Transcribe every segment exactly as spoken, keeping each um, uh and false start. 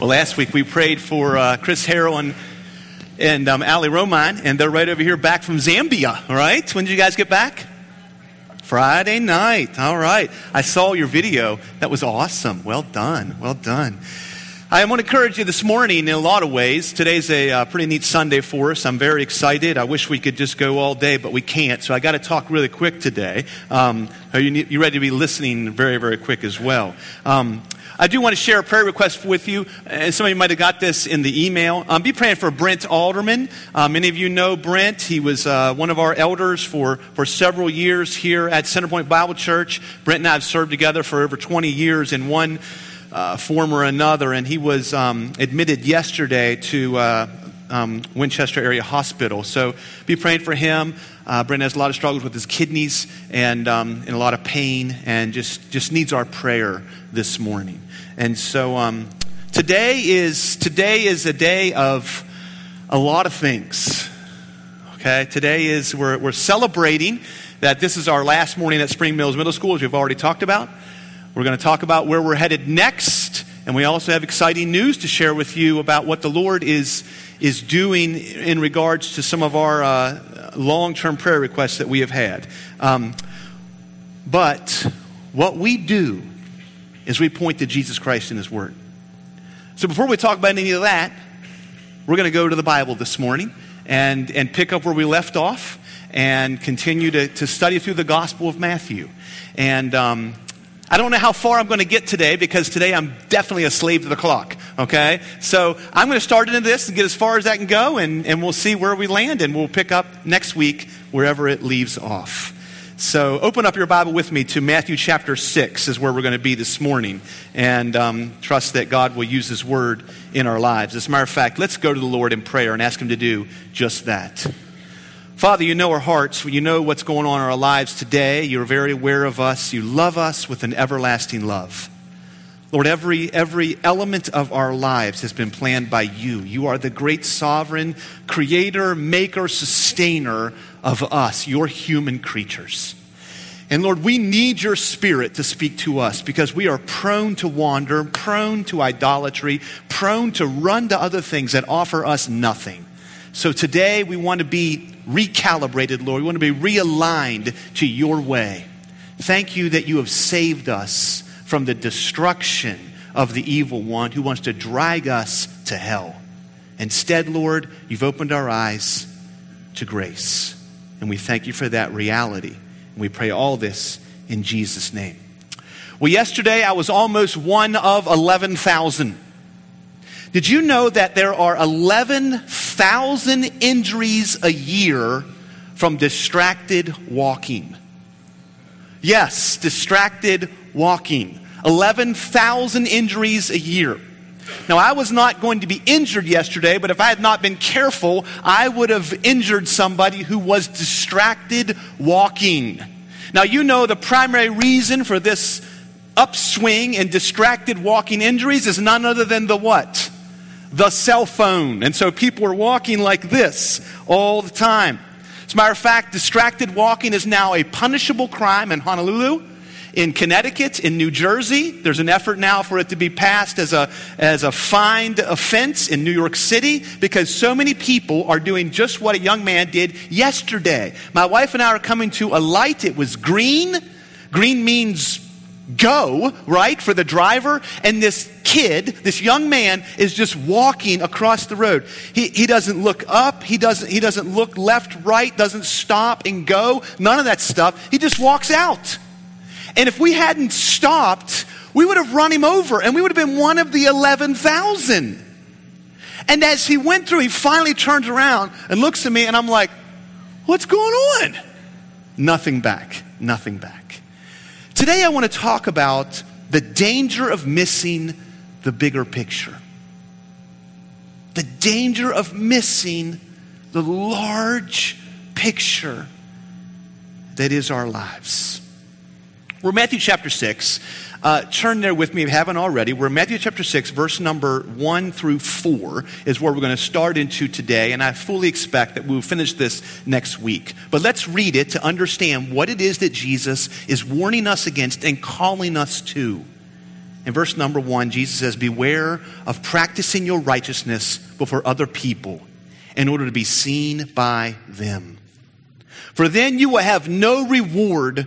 Well, last week we prayed for uh, Chris Harrell and, and um, Allie Roman, and they're right over here back from Zambia, all right? When did you guys get back? Friday night, all right. I saw your video. That was awesome. Well done, well done. I want to encourage you this morning in a lot of ways. Today's a uh, pretty neat Sunday for us. I'm very excited. I wish we could just go all day, but we can't, so I got to talk really quick today. Um, are you, you ready to be listening very, very quick as well? Um I do want to share a prayer request with you. Uh, some of you might have got this in the email. Um, be praying for Brent Alderman. Um, many of you know Brent. He was uh, one of our elders for, for several years here at Centerpoint Bible Church. Brent and I have served together for over twenty years in one uh, form or another, and he was um, admitted yesterday to uh, um, Winchester Area Hospital. So be praying for him. Uh, Brent has a lot of struggles with his kidneys and um, and a lot of pain, and just, just needs our prayer this morning. And so um, today is today is a day of a lot of things. Okay, today is we're we're celebrating that this is our last morning at Spring Mills Middle School, as we've already talked about. We're going to talk about where we're headed next, and we also have exciting news to share with you about what the Lord is is doing in regards to some of our Uh, long-term prayer requests that we have had. Um, but what we do is we point to Jesus Christ and His Word. So before we talk about any of that, we're going to go to the Bible this morning and, and pick up where we left off and continue to, to study through the Gospel of Matthew. And um, I don't know how far I'm going to get today, because today I'm definitely a slave to the clock. Okay, so I'm going to start into this and get as far as I can go, and, and we'll see where we land, and we'll pick up next week wherever it leaves off. So open up your Bible with me to Matthew chapter six is where we're going to be this morning, and um, trust that God will use His Word in our lives. As a matter of fact, let's go to the Lord in prayer and ask Him to do just that. Father, You know our hearts. You know what's going on in our lives today. You're very aware of us. You love us with an everlasting love. Lord, every every element of our lives has been planned by You. You are the great sovereign creator, maker, sustainer of us, Your human creatures. And Lord, we need Your Spirit to speak to us, because we are prone to wander, prone to idolatry, prone to run to other things that offer us nothing. So today we want to be recalibrated, Lord. We want to be realigned to Your way. Thank You that You have saved us from the destruction of the evil one who wants to drag us to hell. Instead, Lord, You've opened our eyes to grace. And we thank You for that reality. And we pray all this in Jesus' name. Well, yesterday I was almost one of eleven thousand. Did you know that there are eleven thousand injuries a year from distracted walking? Yes, distracted walking. eleven thousand injuries a year. Now, I was not going to be injured yesterday, but if I had not been careful, I would have injured somebody who was distracted walking. Now, you know the primary reason for this upswing in distracted walking injuries is none other than the what? The cell phone. And so people are walking like this all the time. As a matter of fact, distracted walking is now a punishable crime in Honolulu, in Connecticut, in New Jersey. There's an effort now for it to be passed as a as a fined offense in New York City, because so many people are doing just what a young man did yesterday. My wife and I are coming to a light. It was green. Green means go, right, for the driver. And this kid, this young man, is just walking across the road. He he doesn't look up. He doesn't he doesn't look left, right, doesn't stop and go. None of that stuff. He just walks out. And if we hadn't stopped, we would have run him over, and we would have been one of the eleven thousand. And as he went through, he finally turns around and looks at me, and I'm like, what's going on? Nothing back, nothing back. Today I want to talk about the danger of missing the bigger picture. The danger of missing the large picture that is our lives. We're Matthew chapter six. Uh, turn there with me if you haven't already. We're Matthew chapter six, verse number one through four is where we're going to start into today. And I fully expect that we'll finish this next week. But let's read it to understand what it is that Jesus is warning us against and calling us to. in verse number one, Jesus says, beware of practicing your righteousness before other people in order to be seen by them. For then you will have no reward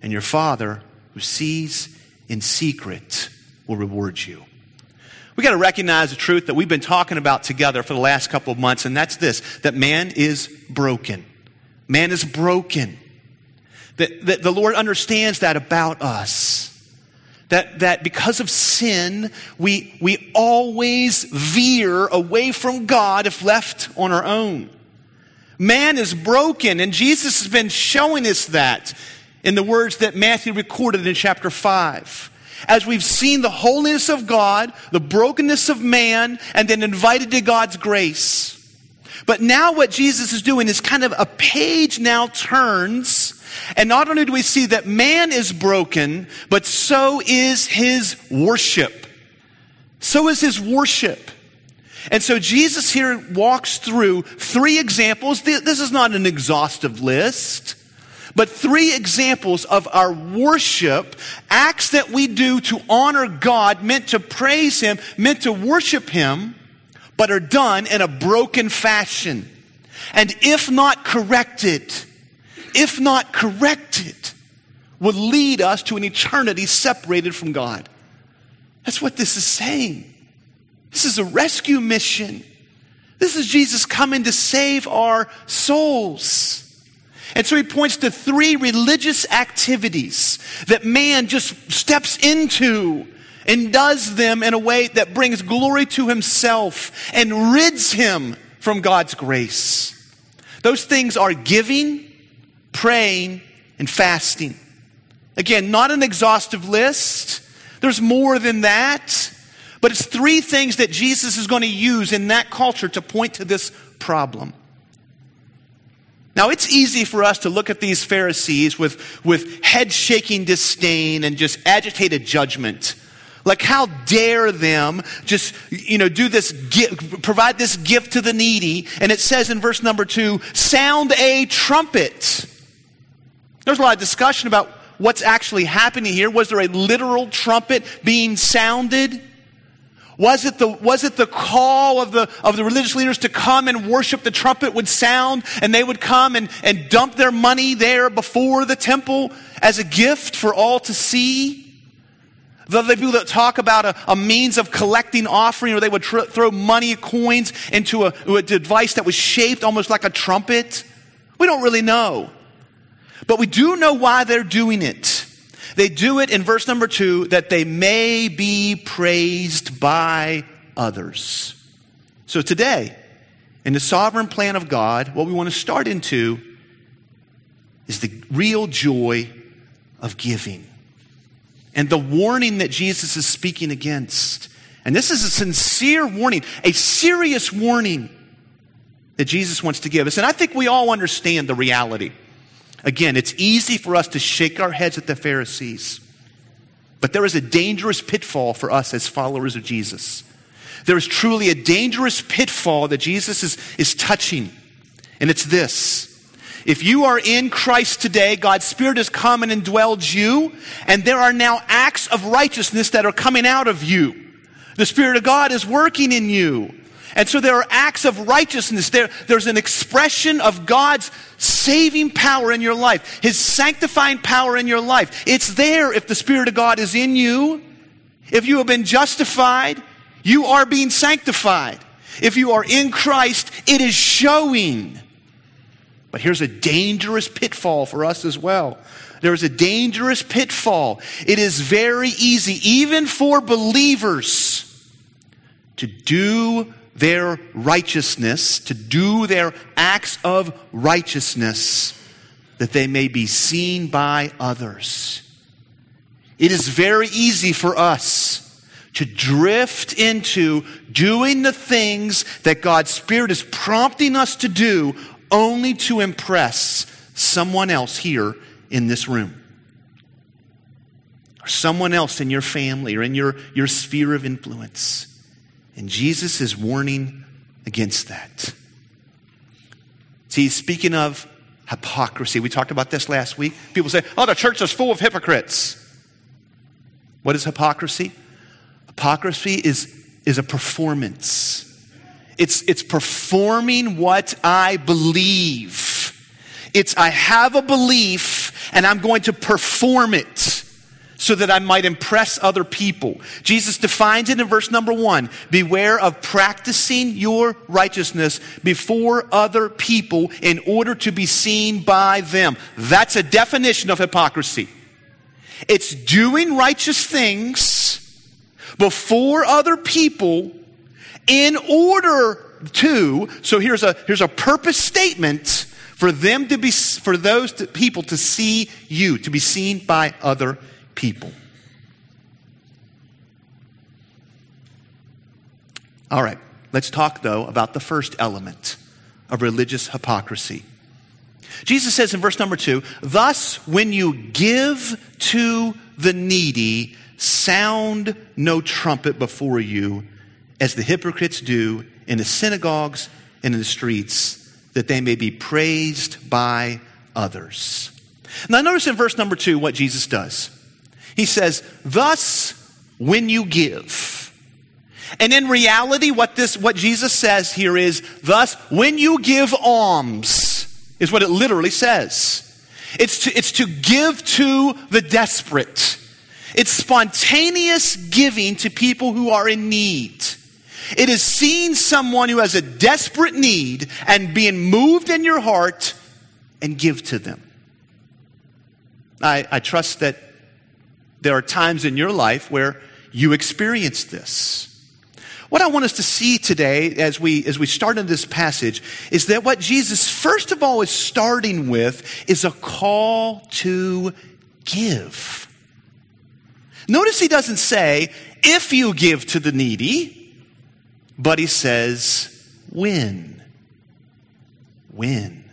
And your Father, who sees in secret, will reward you. We got to recognize the truth that we've been talking about together for the last couple of months, and that's this, that man is broken. Man is broken. That, that the Lord understands that about us. That, that because of sin, we, we always veer away from God if left on our own. Man is broken, and Jesus has been showing us that in the words that Matthew recorded in chapter five. As we've seen the holiness of God, the brokenness of man, and then invited to God's grace. But now what Jesus is doing is kind of a page now turns, and not only do we see that man is broken, but so is his worship. So is his worship. And so Jesus here walks through three examples. This is not an exhaustive list, but three examples of our worship, acts that we do to honor God, meant to praise Him, meant to worship Him, but are done in a broken fashion. And if not corrected, if not corrected, would lead us to an eternity separated from God. That's what this is saying. This is a rescue mission. This is Jesus coming to save our souls. And so he points to three religious activities that man just steps into and does them in a way that brings glory to himself and rids him from God's grace. Those things are giving, praying, and fasting. Again, not an exhaustive list. There's more than that. But it's three things that Jesus is going to use in that culture to point to this problem. Now, it's easy for us to look at these Pharisees with, with head-shaking disdain and just agitated judgment. Like, how dare them just, you know, do this, give, provide this gift to the needy. And it says in verse number two, sound a trumpet. There's a lot of discussion about what's actually happening here. Was there a literal trumpet being sounded? Was it the, was it the call of the, of the religious leaders to come and worship? The trumpet would sound and they would come and, and dump their money there before the temple as a gift for all to see? The people that talk about a, a means of collecting offering, or they would tr- throw money, coins into a, a device that was shaped almost like a trumpet. We don't really know. But we do know why they're doing it. They do it in verse number two, that they may be praised by others. So today, in the sovereign plan of God, what we want to start into is the real joy of giving and the warning that Jesus is speaking against. And this is a sincere warning, a serious warning that Jesus wants to give us. And I think we all understand the reality. Again, it's easy for us to shake our heads at the Pharisees, but there is a dangerous pitfall for us as followers of Jesus. There is truly a dangerous pitfall that Jesus is, is touching, and it's this. If you are in Christ today, God's Spirit has come and indwelled you, and there are now acts of righteousness that are coming out of you. The Spirit of God is working in you. And so there are acts of righteousness. There, there's an expression of God's saving power in your life, His sanctifying power in your life. It's there if the Spirit of God is in you. If you have been justified, you are being sanctified. If you are in Christ, it is showing. But here's a dangerous pitfall for us as well. There is a dangerous pitfall. It is very easy, even for believers, to do their righteousness, to do their acts of righteousness, that they may be seen by others. It is very easy for us to drift into doing the things that God's Spirit is prompting us to do only to impress someone else here in this room, or someone else in your family or in your, your sphere of influence. And Jesus is warning against that. See, speaking of hypocrisy, we talked about this last week. People say, oh, the church is full of hypocrites. What is hypocrisy? Hypocrisy is, is a performance. It's, it's performing what I believe. It's I have a belief and I'm going to perform it so that I might impress other people. Jesus defines it in verse number one. Beware of practicing your righteousness before other people in order to be seen by them. That's a definition of hypocrisy. It's doing righteous things before other people in order to, so here's a here's a purpose statement for them to be, for those to, people to see you, to be seen by other people. All right, let's talk though about the first element of religious hypocrisy. Jesus says in verse number two, thus when you give to the needy, sound no trumpet before you, as the hypocrites do in the synagogues and in the streets, that they may be praised by others. Now notice in verse number two what Jesus does. He says, thus when you give. And in reality, what this what Jesus says here is, thus when you give alms, is what it literally says. It's to, it's to give to the desperate. It's spontaneous giving to people who are in need. It is seeing someone who has a desperate need and being moved in your heart and give to them. I, I trust that there are times in your life where you experience this. What I want us to see today as we as we start in this passage is that what Jesus first of all is starting with is a call to give. Notice he doesn't say, if you give to the needy, but he says, when. When.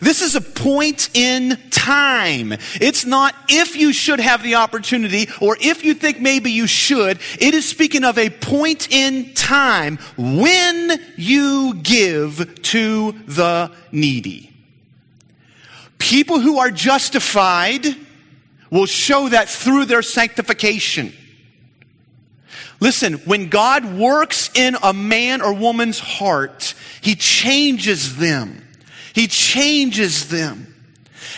This is a point in time. It's not if you should have the opportunity or if you think maybe you should. It is speaking of a point in time when you give to the needy. People who are justified will show that through their sanctification. Listen, when God works in a man or woman's heart, he changes them. He changes them.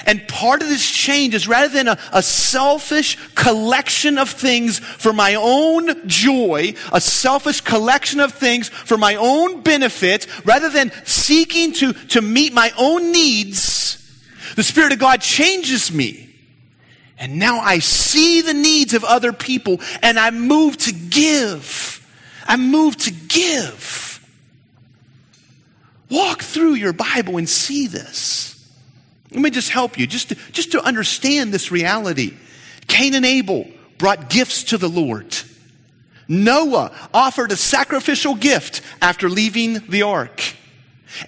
And part of this change is rather than a, a selfish collection of things for my own joy, a selfish collection of things for my own benefit, rather than seeking to, to meet my own needs, the Spirit of God changes me. And now I see the needs of other people and I move to give. I move to give. Walk through your Bible and see this. Let me just help you, just to, just to understand this reality. Cain and Abel brought gifts to the Lord. Noah offered a sacrificial gift after leaving the ark.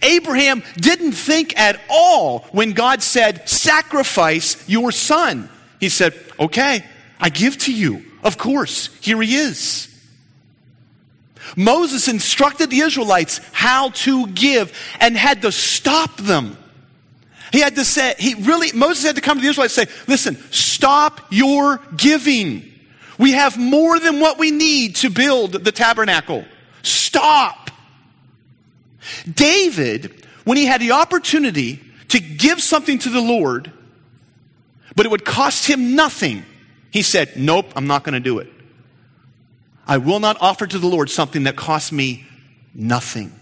Abraham didn't think at all when God said, sacrifice your son. He said, okay, I give to you. Of course, here he is. Moses instructed the Israelites how to give and had to stop them. He had to say, he really, Moses had to come to the Israelites and say, listen, stop your giving. We have more than what we need to build the tabernacle. Stop. David, when he had the opportunity to give something to the Lord, but it would cost him nothing, he said, nope, I'm not going to do it. I will not offer to the Lord something that costs me nothing.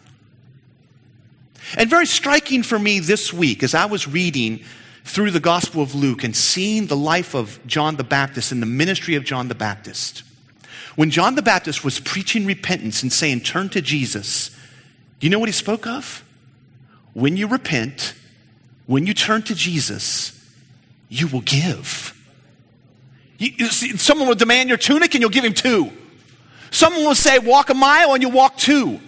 And very striking for me this week, as I was reading through the Gospel of Luke and seeing the life of John the Baptist and the ministry of John the Baptist, when John the Baptist was preaching repentance and saying, turn to Jesus, do you know what he spoke of? When you repent, when you turn to Jesus, you will give. You, someone will demand your tunic and you'll give him two. Someone will say, walk a mile and you walk two.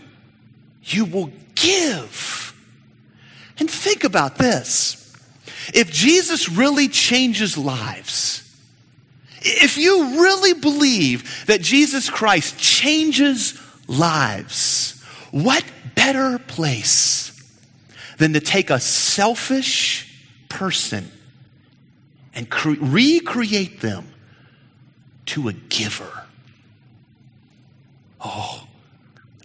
You will give. And think about this. If Jesus really changes lives, if you really believe that Jesus Christ changes lives, what better place than to take a selfish person and cre- recreate them to a giver? Oh,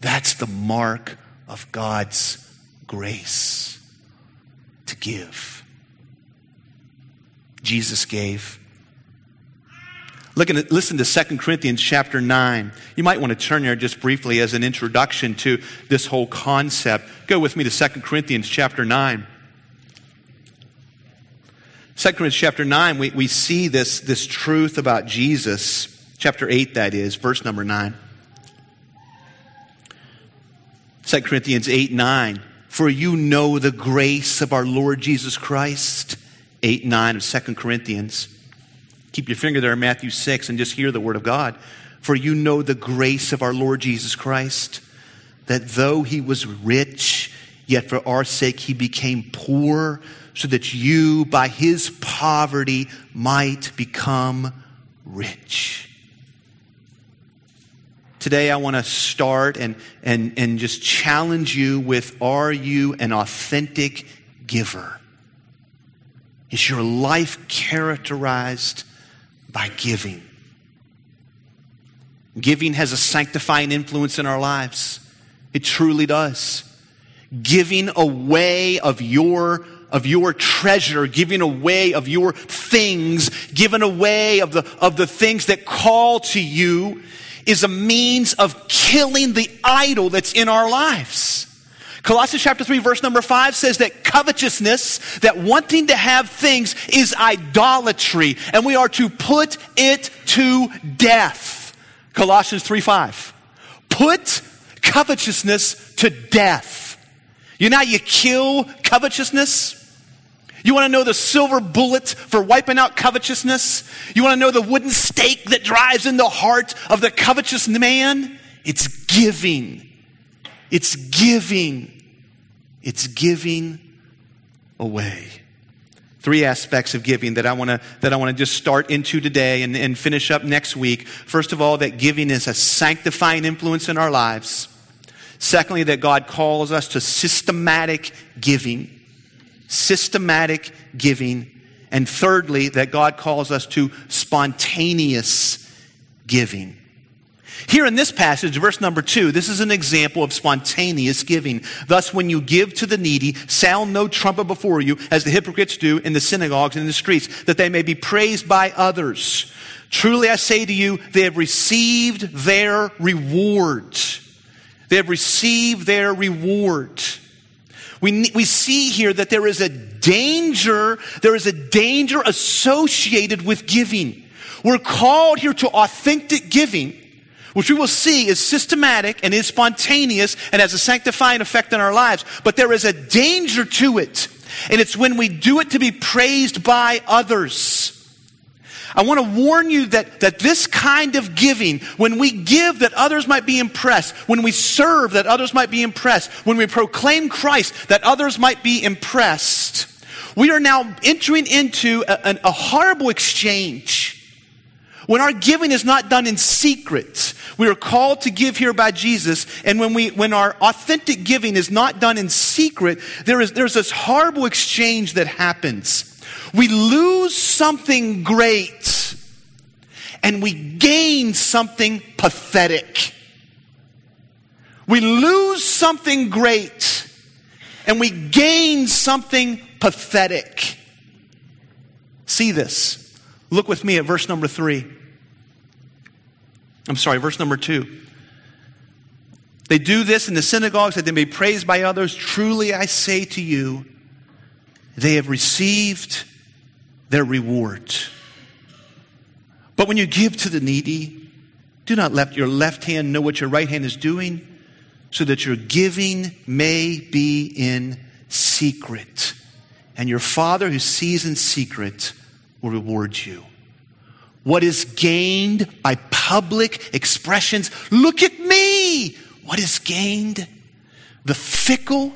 that's the mark of God's grace, to give. Jesus gave. Look at, listen to Second Corinthians chapter nine. You might want to turn there just briefly as an introduction to this whole concept. Go with me to Second Corinthians chapter nine. Second Corinthians chapter nine, we, we see this, this truth about Jesus. Chapter eight, that is, verse number nine. Second Corinthians eight, nine. For you know the grace of our Lord Jesus Christ. eight, nine of Second Corinthians. Keep your finger there in Matthew six and just hear the word of God. For you know the grace of our Lord Jesus Christ, that though he was rich, yet for our sake he became poor, so that you by his poverty might become rich. Today I want to start and, and, and just challenge you with, are you an authentic giver? Is your life characterized by giving? Giving has a sanctifying influence in our lives. It truly does. Giving away of your, of your treasure, giving away of your things, giving away of the, of the things that call to you is a means of killing the idol that's in our lives. Colossians chapter three, verse number five says that covetousness, that wanting to have things, is idolatry, and we are to put it to death. Colossians three, five. Put covetousness to death. You know how you kill covetousness? You want to know the silver bullet for wiping out covetousness? You want to know the wooden stake that drives in the heart of the covetous man? It's giving. It's giving. It's giving away. Three aspects of giving that I want to that I want to just start into today and, and finish up next week. First of all, that giving is a sanctifying influence in our lives. Secondly, that God calls us to systematic giving. Systematic giving. And thirdly, that God calls us to spontaneous giving. Here in this passage, verse number two, this is an example of spontaneous giving. Thus, when you give to the needy, sound no trumpet before you, as the hypocrites do in the synagogues and in the streets, that they may be praised by others. Truly, I say to you, they have received their reward. They have received their reward. We, we see here that there is a danger, there is a danger associated with giving. We're called here to authentic giving, which we will see is systematic and is spontaneous and has a sanctifying effect on our lives. But there is a danger to it, and it's when we do it to be praised by others. I want to warn you that, that this kind of giving, when we give that others might be impressed, when we serve that others might be impressed, when we proclaim Christ that others might be impressed, we are now entering into a, a horrible exchange. When our giving is not done in secret, we are called to give here by Jesus. And when we, when our authentic giving is not done in secret, there is, there's this horrible exchange that happens. We lose something great and we gain something pathetic. We lose something great and we gain something pathetic. See this. Look with me at verse number three. I'm sorry, verse number two. They do this in the synagogues that they may be praised by others. Truly I say to you, they have received their reward. But when you give to the needy, do not let your left hand know what your right hand is doing, so that your giving may be in secret. And your Father who sees in secret will reward you. what is gained by public expressions. Look at me. What is gained? The fickle,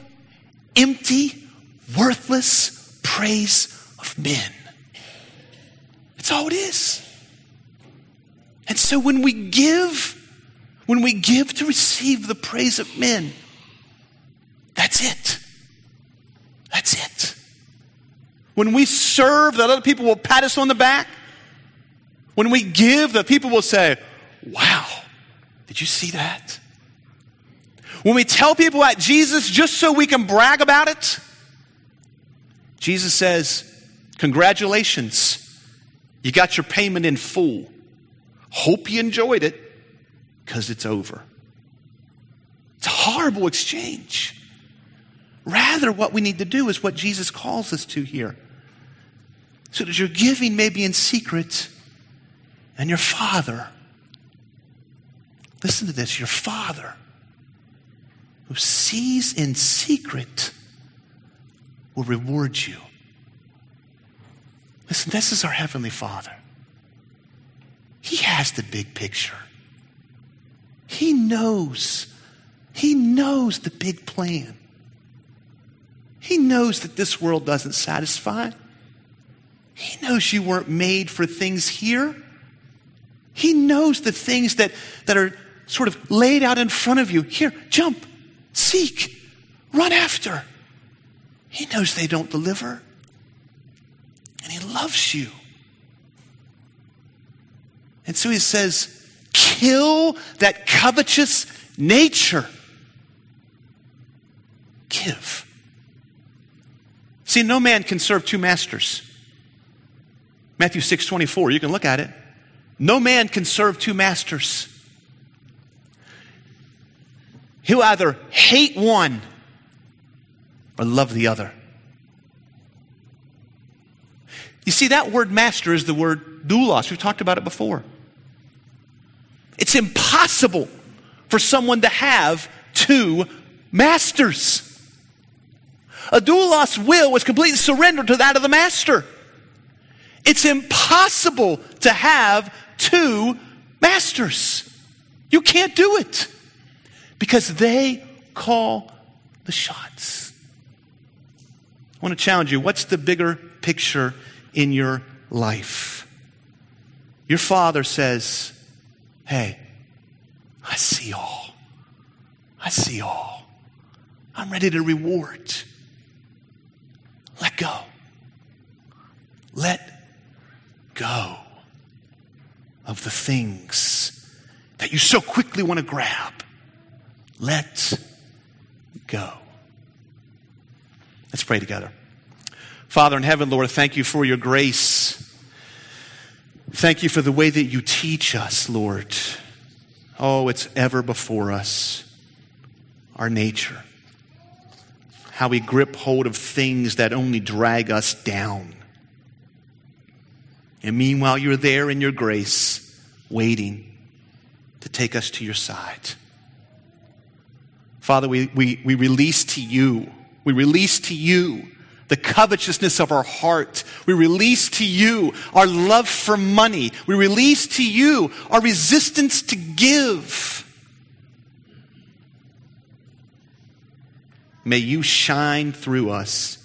empty, worthless praise of men. That's all it is. And so when we give, when we give to receive the praise of men, that's it. That's it. When we serve, that other people will pat us on the back. When we give, that people will say, wow, did you see that? When we tell people about Jesus just so we can brag about it, Jesus says, congratulations, you got your payment in full. Hope you enjoyed it, because it's over. It's a horrible exchange. Rather, what we need to do is what Jesus calls us to here. So that your giving may be in secret, and your Father, listen to this, your Father who sees in secret will reward you. Listen, this is our Heavenly Father. He has the big picture. He knows. He knows the big plan. He knows that this world doesn't satisfy. He knows you weren't made for things here. He knows the things that, that are sort of laid out in front of you. Here, jump, seek, run after. He knows they don't deliver. And he loves you. And so he says, kill that covetous nature. Give. See, no man can serve two masters. Matthew six twenty-four, you can look at it. No man can serve two masters. He'll either hate one or love the other. You see, that word master is the word doulos. We've talked about it before. It's impossible for someone to have two masters. A doulos will is complete surrender to that of the master. It's impossible to have two masters. You can't do it because they call the shots. I want to challenge you. What's the bigger picture in your life? Your Father says, hey, I see all. I see all. I'm ready to reward. Let go. Let go of the things that you so quickly want to grab. Let go. Let's pray together. Father in heaven, Lord, thank you for your grace. Thank you for the way that you teach us, Lord. Oh, it's ever before us, our nature. How we grip hold of things that only drag us down. And meanwhile, you're there in your grace, waiting to take us to your side. Father, we, we, we release to you, we release to you the covetousness of our heart. We release to you our love for money. We release to you our resistance to give. May you shine through us,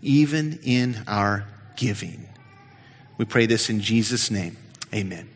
even in our giving. We pray this in Jesus' name. Amen.